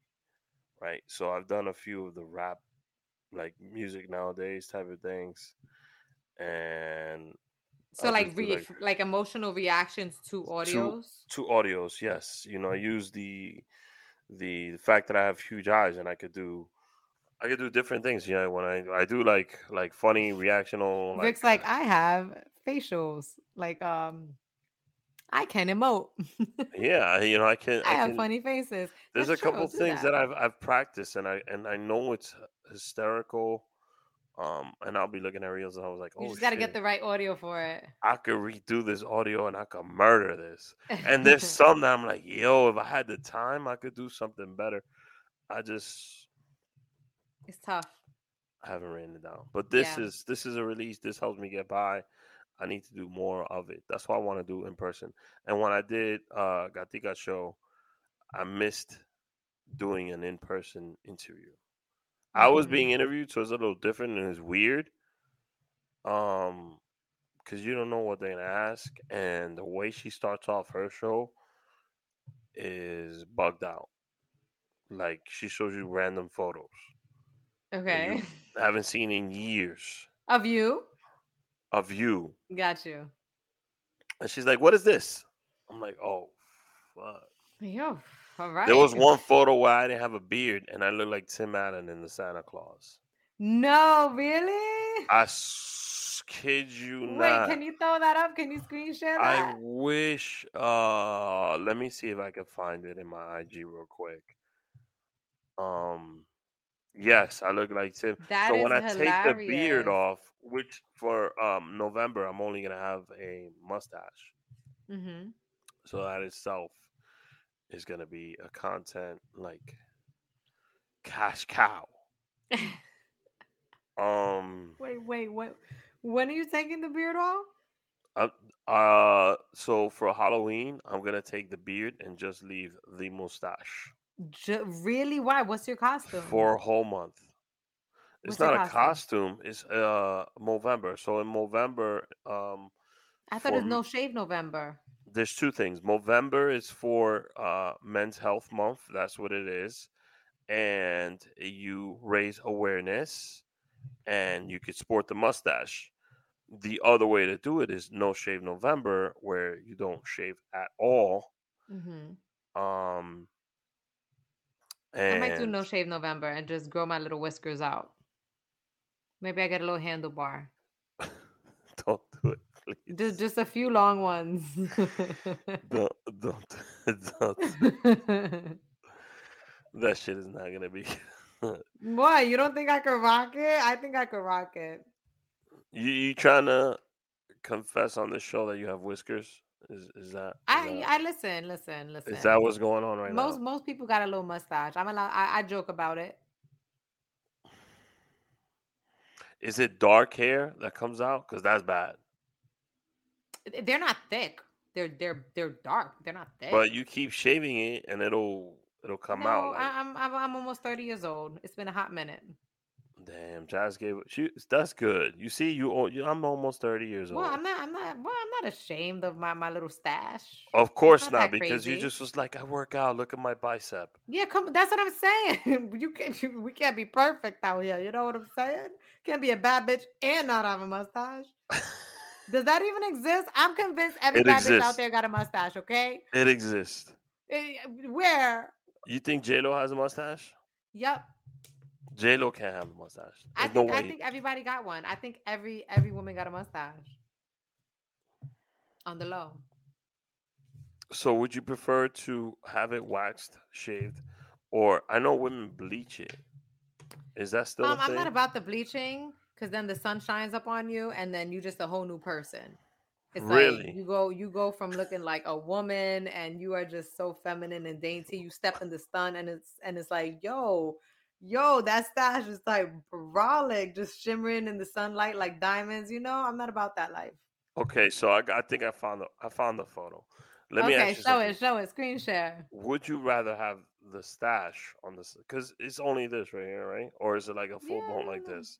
right? So I've done a few of the rap, like music nowadays type of things, and. So like emotional reactions to audios? To audios, yes. I use the fact that I have huge eyes and I could do different things. When I do like funny reactional. Rick's like I have facials. Like I can emote. Yeah, I can. I have funny faces. There's a couple things that I've practiced and I know it's hysterical. And I'll be looking at reels, and I was like, "Oh, you just got to get the right audio for it." I could redo this audio, and I could murder this. And there's some that I'm like, "Yo, if I had the time, I could do something better." It's tough. I haven't written it down, but this is a release. This helps me get by. I need to do more of it. That's what I want to do in person. And when I did Gatica show, I missed doing an in-person interview. I was being interviewed, so it's a little different and it's weird. Because you don't know what they're gonna ask, and the way she starts off her show is bugged out. Like she shows you random photos. Okay. I haven't seen in years. Of you. Got you. And she's like, "What is this?" I'm like, "Oh, fuck." Yo. All right. There was one photo where I didn't have a beard and I looked like Tim Allen in the Santa Claus. No, really? I kid you not. Wait, can you throw that up? Can you screen share that? I wish. Let me see if I can find it in my IG real quick. Yes, I look like Tim. That so when I hilarious. Take the beard off, which for November, I'm only gonna have a mustache. Mm-hmm. So that itself is gonna be a content like cash cow. Wait, what? When are you taking the beard off? So for Halloween, I'm gonna take the beard and just leave the mustache. Really? Why? What's your costume? For a whole month. It's not a costume. It's Movember. So in Movember, I thought it was No Shave November. There's two things. Movember is for Men's Health Month. That's what it is. And you raise awareness, and you could sport the mustache. The other way to do it is No Shave November, where you don't shave at all. Mm-hmm. I might do No Shave November and just grow my little whiskers out. Maybe I get a little handlebar. Don't do it, please. Just a few long ones. Don't. That shit is not gonna be. Why? You don't think I could rock it? I think I could rock it. You trying to confess on this show that you have whiskers? Listen. Is that what's going on right now? Most people got a little mustache. I joke about it. Is it dark hair that comes out? Because that's bad. They're not thick. They're dark. They're not thick. But you keep shaving it, and it'll come out. Like... I'm almost 30 years old. It's been a hot minute. Damn, Jazz gave she. That's good. You see, I'm almost 30 years old. Well, I'm not ashamed of my little stash. Of course not because crazy. You just was like, I work out. Look at my bicep. Yeah, come. That's what I'm saying. We can't be perfect out here. You know what I'm saying? Can't be a bad bitch and not have a mustache. Does that even exist? I'm convinced every bad bitch out there got a mustache. Okay, it exists. Where? You think J-Lo has a mustache? Yep. J-Lo can't have a mustache. I think everybody got one. I think every woman got a mustache. On the low. So would you prefer to have it waxed, shaved, or I know women bleach it. Is that still a thing? I'm not about the bleaching because then the sun shines up on you and then you just a whole new person. It's really? Like you go from looking like a woman and you are just so feminine and dainty. You step in the sun and it's like, yo, that stash is like brolic, just shimmering in the sunlight like diamonds. You know, I'm not about that life. Okay, so I think I found the photo. Let me ask you something. Show it, screen share. Would you rather have the stash on this? Because it's only this right here, right? Or is it like a full bone like this?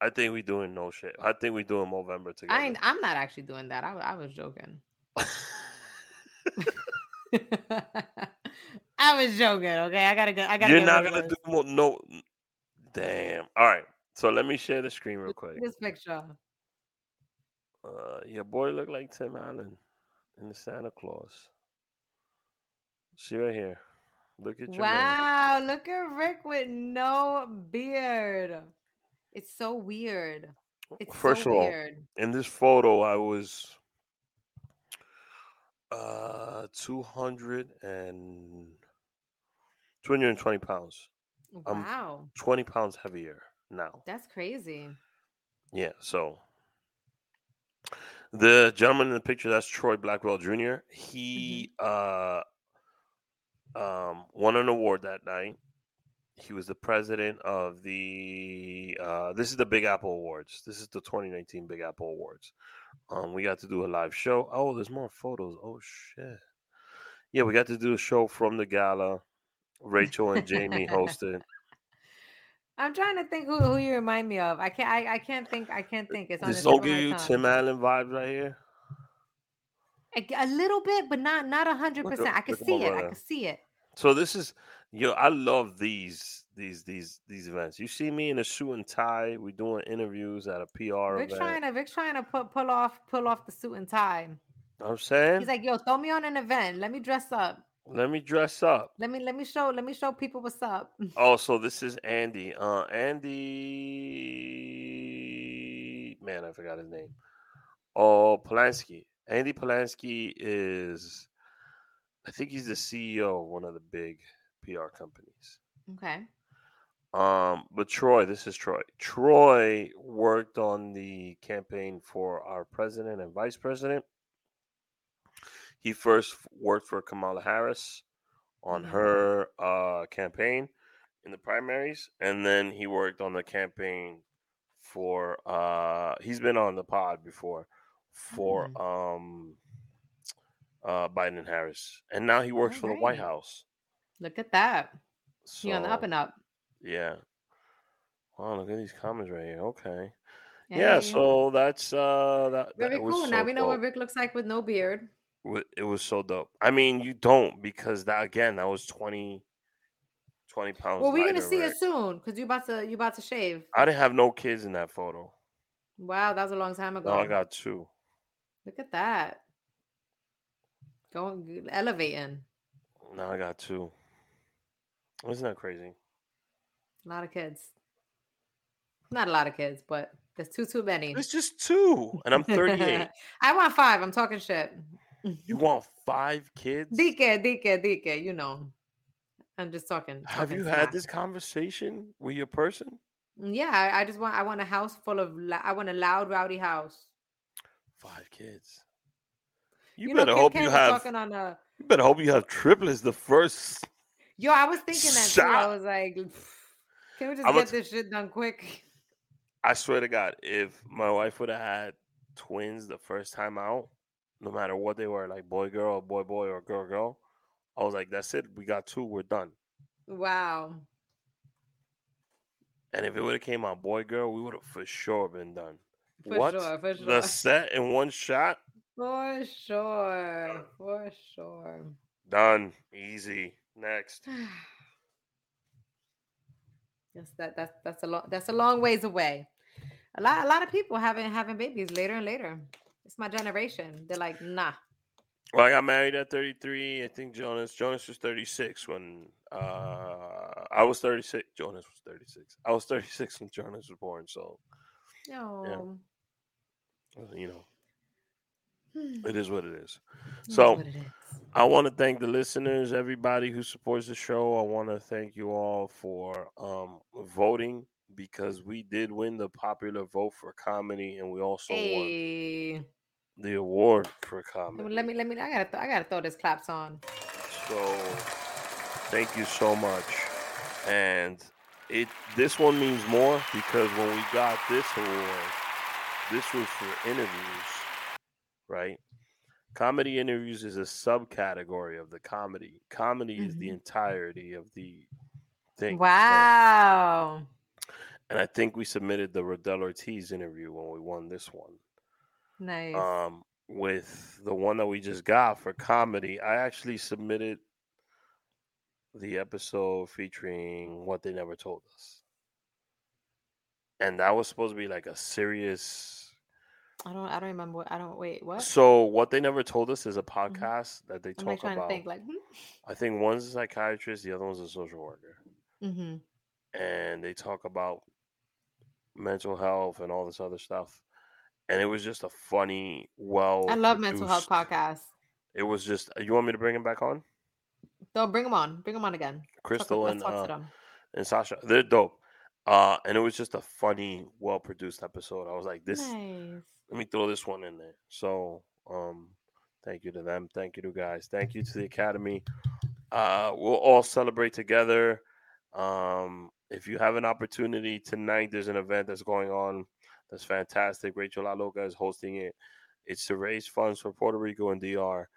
I think we doing no shit. I think we doing Movember together. I'm not actually doing that. I was joking. I was joking, okay? I gotta. You're not gonna do more. No, damn. All right, so let me share the screen real quick. This picture. Your boy look like Tim Allen in the Santa Claus. See right here. Look at you. Wow, man. Look at Rick with no beard. It's so weird. First of all, in this photo, I was 220 pounds. Wow. I'm 20 pounds heavier now. That's crazy. Yeah, so the gentleman in the picture, that's Troy Blackwell Jr. He won an award that night. He was the president of the this is the Big Apple Awards. This is the 2019 Big Apple Awards. We got to do a live show. Oh, there's more photos. Oh, shit. Yeah, we got to do a show from the gala. Rachel and Jamie hosted. I'm trying to think who you remind me of. I can't think. It's on this don't give you tongue. Tim Allen vibes right here? A little bit, but not 100%. I can see it. So this is... Yo, I love these events. You see me in a suit and tie. We're doing interviews at a PR Rick's event. Rick's trying to pull off the suit and tie. I'm saying he's like, yo, throw me on an event. Let me dress up. Let me show people what's up. Oh, so this is Andy. man, I forgot his name. Oh, Polanski. Andy Polanski is, I think he's the CEO of one of the big PR companies. Okay. But Troy, this is Troy. Troy worked on the campaign for our president and vice president. He first worked for Kamala Harris on her campaign in the primaries, and then he worked on the campaign for he's been on the pod before for Biden and Harris, and now he works for the White House. Look at that. So, he on the up and up. Yeah. Wow, look at these comments right here. Okay. Yeah, so that's that. Very cool. Now we know what Rick looks like with no beard. It was so dope. I mean, you don't, because that, again, that was 20 pounds. Well, we're going to see it soon, because you're about to shave. I didn't have no kids in that photo. Wow, that was a long time ago. No, I got two. Look at that. Going elevating. No, I got two. Isn't that crazy? A lot of kids. Not a lot of kids, but there's too many. There's just two, and I'm 38. I want 5. I'm talking shit. You want 5 kids? DK, you know. I'm just talking. Have you had this conversation with your person? Yeah, I just want. I want a house full of. I want a loud, rowdy house. 5 kids. You better hope you have. You better hope you have triplets the first. Yo, I was thinking that too. I was like, can we just get this shit done quick? I swear to God, if my wife would have had twins the first time out, no matter what they were, like boy, girl, boy, boy, or girl, girl, I was like, that's it. We got 2. We're done. Wow. And if it would have came out boy, girl, we would have for sure been done. For sure. The set in one shot? For sure. Done. Easy. Next. Yes, that's a long ways away. A lot of people having babies later and later. It's my generation. They're like, nah. Well, I got married at 33. I think Jonas was 36 when I was 36. Jonas was 36. I was 36 when Jonas was born. So, no, yeah. You know, it is what it is. I want to thank the listeners, everybody who supports the show. I want to thank you all for voting, because we did win the popular vote for comedy, and we also won the award for comedy. Let me. I gotta throw this claps on. So, thank you so much, and this one means more, because when we got this award, this was for interviews, right? Comedy interviews is a subcategory of the comedy. Comedy is the entirety of the thing. Wow. So, and I think we submitted the Rodel Ortiz interview when we won this one. Nice. With the one that we just got for comedy, I actually submitted the episode featuring What They Never Told Us. And that was supposed to be like a serious... I don't remember. Wait, what? So What They Never Told Us is a podcast that they talk about. To think, like, I think one's a psychiatrist, the other one's a social worker. Mm-hmm. And they talk about mental health and all this other stuff. And it was just a funny, I love mental health podcasts. It was just, you want me to bring him back on? No, bring him on. Bring him on again. Crystal and Sasha. They're dope. And it was just a funny, well-produced episode. I was like, this... Nice. Let me throw this one in there. So, thank you to them. Thank you to guys. Thank you to the Academy. We'll all celebrate together. If you have an opportunity tonight, there's an event that's going on that's fantastic. Rachel LaLoca is hosting it. It's to raise funds for Puerto Rico and DR.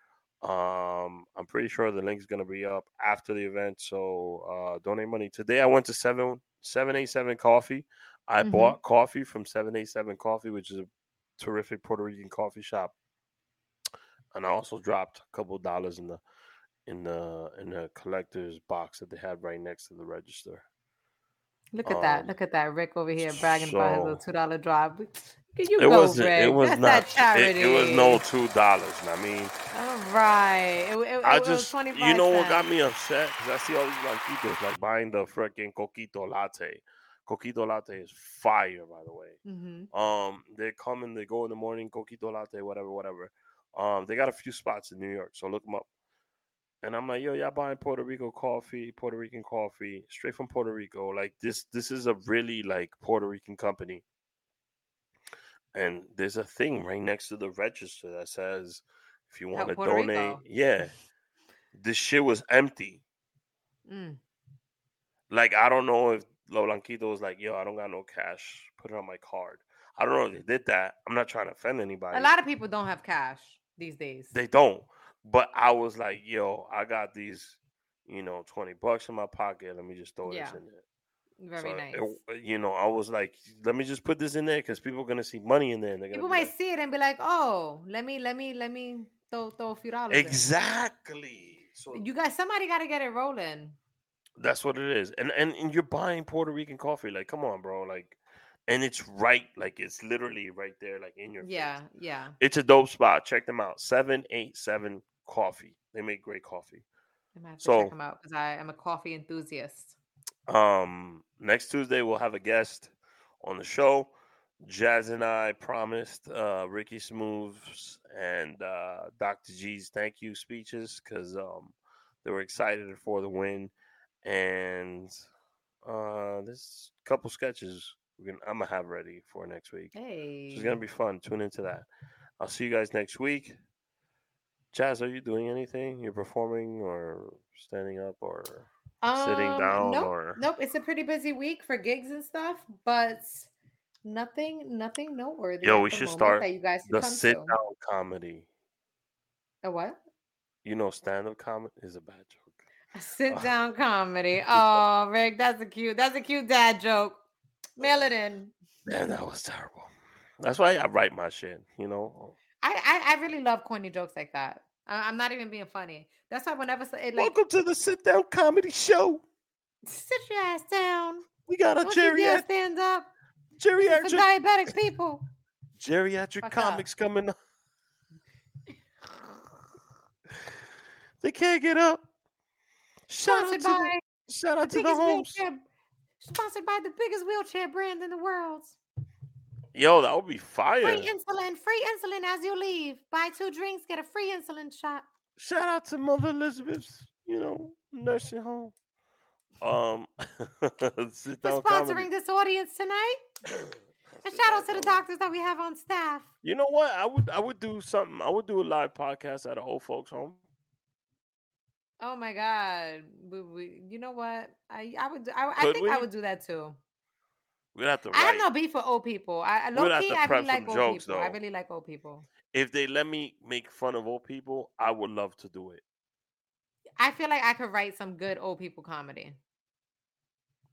I'm pretty sure the link's going to be up after the event. So, donate money. Today I went to 787 coffee. I bought coffee from 787 coffee, which is a terrific Puerto Rican coffee shop, and I also dropped a couple of dollars in the collector's box that they had right next to the register. Look at that! Look at that! Rick over here bragging about his little $2 drop. Rick. It was That's not charity. It was no $2. I mean, all right. It was 25 cents. You know what got me upset? Because I see all these Blanquitos buying the freaking Coquito latte. Coquito Latte is fire, by the way. Mm-hmm. They come and they go in the morning, Coquito Latte, whatever. They got a few spots in New York, so look them up. And I'm like, yo, y'all buying Puerto Rican coffee, straight from Puerto Rico. Like, this is a really, like, Puerto Rican company. And there's a thing right next to the register that says, if you want to donate. Rico. Yeah. This shit was empty. Mm. Like, I don't know if Lo Blanquito was like, yo, I don't got no cash. Put it on my card. I don't know if they did that. I'm not trying to offend anybody. A lot of people don't have cash these days. They don't. But I was like, yo, I got these, $20 in my pocket. Let me just throw this in there. Very nice. I was like, let me just put this in there because people are going to see money in there. And people might see it and be like, oh, let me throw a few dollars. Exactly. So you guys, somebody got to get it rolling. That's what it is. And you're buying Puerto Rican coffee. Like, come on, bro. Like, and it's right. Like, it's literally right there, like, in your face. Yeah. It's a dope spot. Check them out. 787 coffee. They make great coffee. I'm going to check them out because I am a coffee enthusiast. Next Tuesday, we'll have a guest on the show. Jazz and I promised Ricky Smoove's and Dr. G's thank you speeches because they were excited for the win. And there's a couple sketches I'm going to have ready for next week. Hey. So it's going to be fun. Tune into that. I'll see you guys next week. Jazz, are you doing anything? You're performing or standing up or sitting down? Nope. It's a pretty busy week for gigs and stuff, but nothing noteworthy. Yo, we should start the sit-down comedy. A what? Stand-up comedy is a bad joke. A sit-down comedy. Oh, Rick, that's a cute dad joke. Mail it in. Man, that was terrible. That's why I write my shit, I really love corny jokes like that. I'm not even being funny. That's why whenever welcome to the sit-down comedy show. Sit your ass down. We got a geriatric. Stand up. Geriatric. For diabetic people. Geriatric Fuck comics up. Coming up. They can't get up. Shout out to the homes. Sponsored by the biggest wheelchair brand in the world. Yo, that would be fire. Free insulin as you leave. Buy 2 drinks, get a free insulin shot. Shout out to Mother Elizabeth's, nursing home. We're sponsoring this audience tonight. And shout out to the doctors that we have on staff. You know what? I would do something. I would do a live podcast at an old folks home. Oh my God! We you know what? I would do that too. We'd have to. I have no beef for old people. I really like old jokes, people. Though. I really like old people. If they let me make fun of old people, I would love to do it. I feel like I could write some good old people comedy.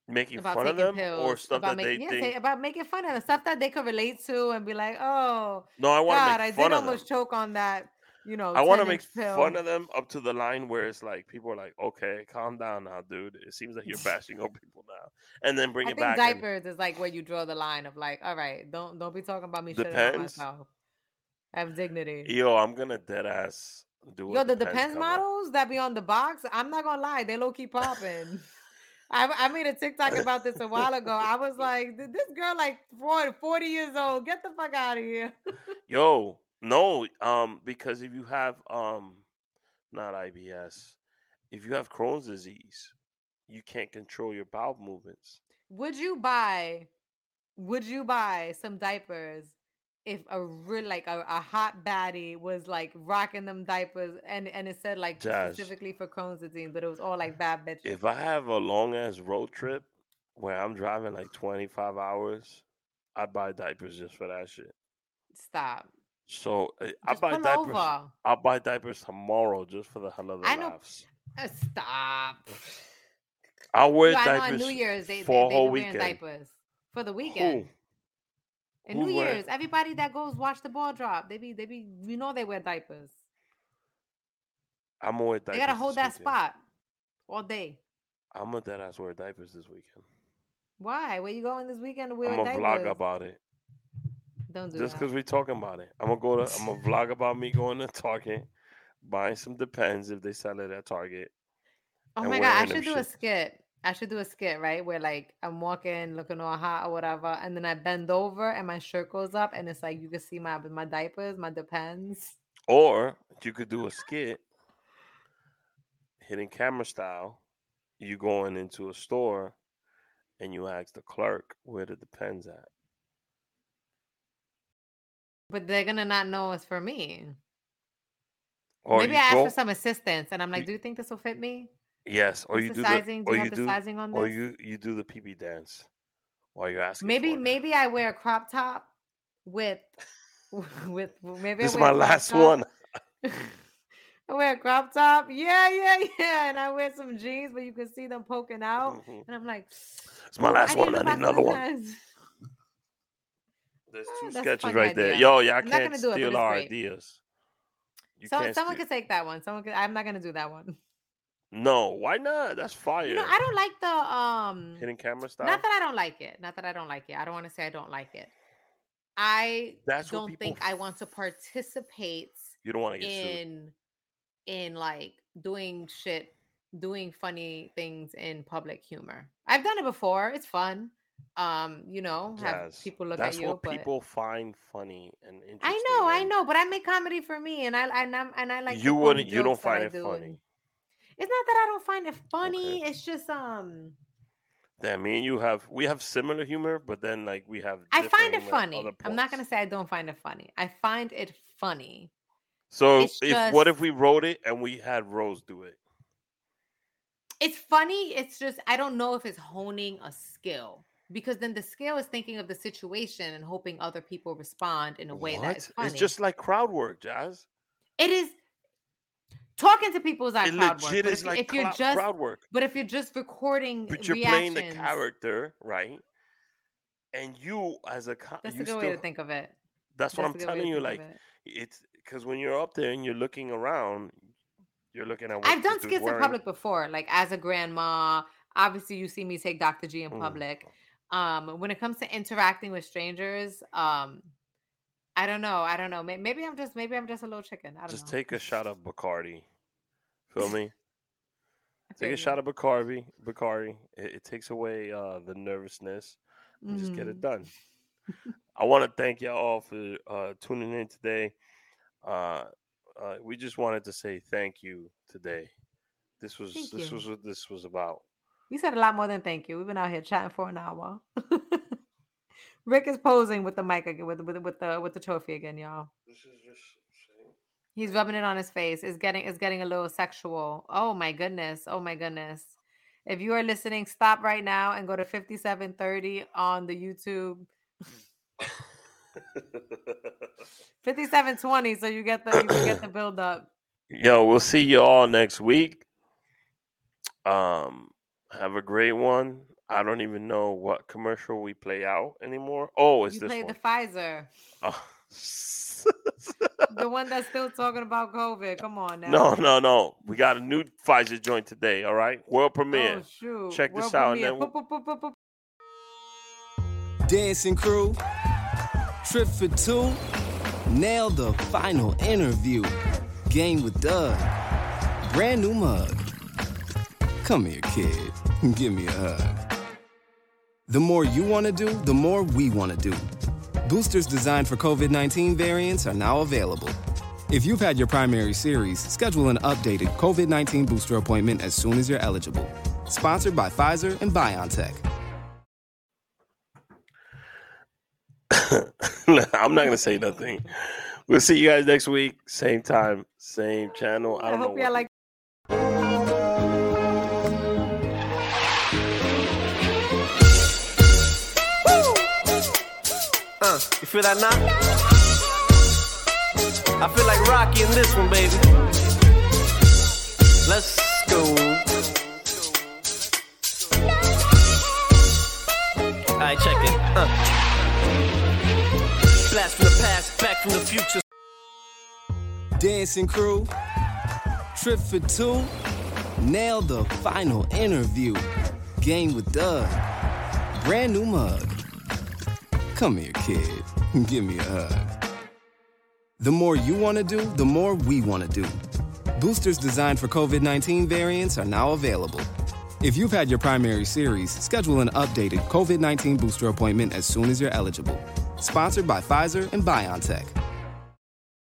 Making fun of them or stuff that they think about making fun of them, stuff that they could relate to and be like, oh no, I want to make fun of them. I did almost choke on that. I want to make fun of them up to the line where it's like people are like, okay, calm down now, dude. It seems like you're bashing old people now, and then bring it back. I think diapers is like where you draw the line of like, all right, don't be talking about me. Depends. Shitting on myself. Have dignity. Yo, I'm gonna dead ass do it. Yo, the Depends models that be on the box. I'm not gonna lie, they low key popping. I made a TikTok about this a while ago. I was like, this girl like 40 years old. Get the fuck out of here. Yo. No, because if you have not IBS, if you have Crohn's disease, you can't control your bowel movements. Would you buy some diapers if a real like a hot baddie was like rocking them diapers and it said like Josh, specifically for Crohn's disease, but it was all like bad bitches? If I have a long ass road trip where I'm driving like 25 hours, I'd buy diapers just for that shit. Stop. So I'll buy diapers tomorrow just for the hell of the laughs. Stop. I'll wear diapers on New Year's, for the whole weekend. Diapers for the weekend. Who? And New Year's, everybody that goes watch the ball drop, they be. We know they wear diapers. I'm gonna wear diapers. They gotta hold that spot all day. I'm gonna deadass wear diapers this weekend. Why? Where you going this weekend to wear diapers? I'm gonna vlog about it. Don't do just because we're talking about it. I'm gonna vlog about me going to Target, buying some Depends if they sell it at Target. Oh my God, I should do a skit. I should do a skit, right? Where like I'm walking, looking all hot or whatever, and then I bend over and my shirt goes up, and it's like you can see my diapers, my Depends. Or you could do a skit, hidden camera style. You going into a store, and you ask the clerk where the Depends at. But they're gonna not know it's for me. Or maybe I ask for some assistance, and I'm like, "Do you think this will fit me?" Yes, or you do the sizing on this? Or you do the PP dance while you're asking. Maybe I wear a crop top with maybe this is my last one. I wear a crop top, yeah, and I wear some jeans, but you can see them poking out, mm-hmm. and I'm like, "It's my last one. I need another one." There's two sketches right there, yo. Yeah, I can't steal our ideas. So someone could take that one. I'm not gonna do that one. No, why not? That's fire. You know, I don't like the hidden camera style. Not that I don't like it. I don't want to say I don't like it. I don't think I want to participate. You don't want to get in like doing funny things in public humor. I've done it before. It's fun. You know, have people look at you. That's what people find funny and interesting. I know, but I make comedy for me, and I like. You wouldn't. You don't find it funny. It's not that I don't find it funny. Okay. It's just Damn, me and you have similar humor, but then like we have. I find it funny. I'm not gonna say I don't find it funny. I find it funny. So what if we wrote it and we had Rose do it? It's funny. It's just I don't know if it's honing a skill. Because then the skill is thinking of the situation and hoping other people respond in a way that is funny. It's just like crowd work, Jazz. It is. Talking to people is like crowd work. It legit is like crowd work. But if you're just recording reactions. But you're playing the character, right? And you as a... That's a good way to think of it. That's what I'm telling you. Like, it's because when you're up there and you're looking around, you're looking at what I've done skits in public before. Like as a grandma, obviously you see me take Dr. G in public. When it comes to interacting with strangers, I don't know. Maybe I'm just a little chicken. I don't know. Take a shot of Bacardi. Feel me? Take a shot of Bacardi. It takes away the nervousness. And just get it done. I want to thank y'all all for tuning in today. We just wanted to say thank you today. This was what this was about. You said a lot more than thank you. We've been out here chatting for an hour. Rick is posing with the mic again, with the trophy again, y'all. This is just insane. He's rubbing it on his face. It's getting a little sexual. Oh my goodness. If you are listening, stop right now and go to 5730 on the YouTube. 5720, so you get the build up. Yo, we'll see you all next week. Have a great one. I don't even know what commercial we play out anymore. Oh, it's this one. You played the Pfizer. Oh. The one that's still talking about COVID. Come on now. No. We got a new Pfizer joint today, all right? World premiere. Oh, shoot. Check this out. Dancing crew. Trip for two. Nail the final interview. Game with Doug. Brand new mug. Come here, kid. Give me a hug. The more you want to do, the more we want to do. Boosters designed for COVID-19 variants are now available. If you've had your primary series, schedule an updated COVID-19 booster appointment as soon as you're eligible. Sponsored by Pfizer and BioNTech. I'm not going to say nothing. We'll see you guys next week. Same time, same channel. I don't know. I hope y'all like. You feel that knock? I feel like Rocky in this one, baby. Let's go. Alright, check it. Blast from the past, back from the future. Dancing crew. Trip for two. Nail the final interview. Game with Doug. Brand new mug. Come here, kid. Give me a hug. The more you want to do, the more we want to do. Boosters designed for COVID-19 variants are now available. If you've had your primary series, schedule an updated COVID-19 booster appointment as soon as you're eligible. Sponsored by Pfizer and BioNTech.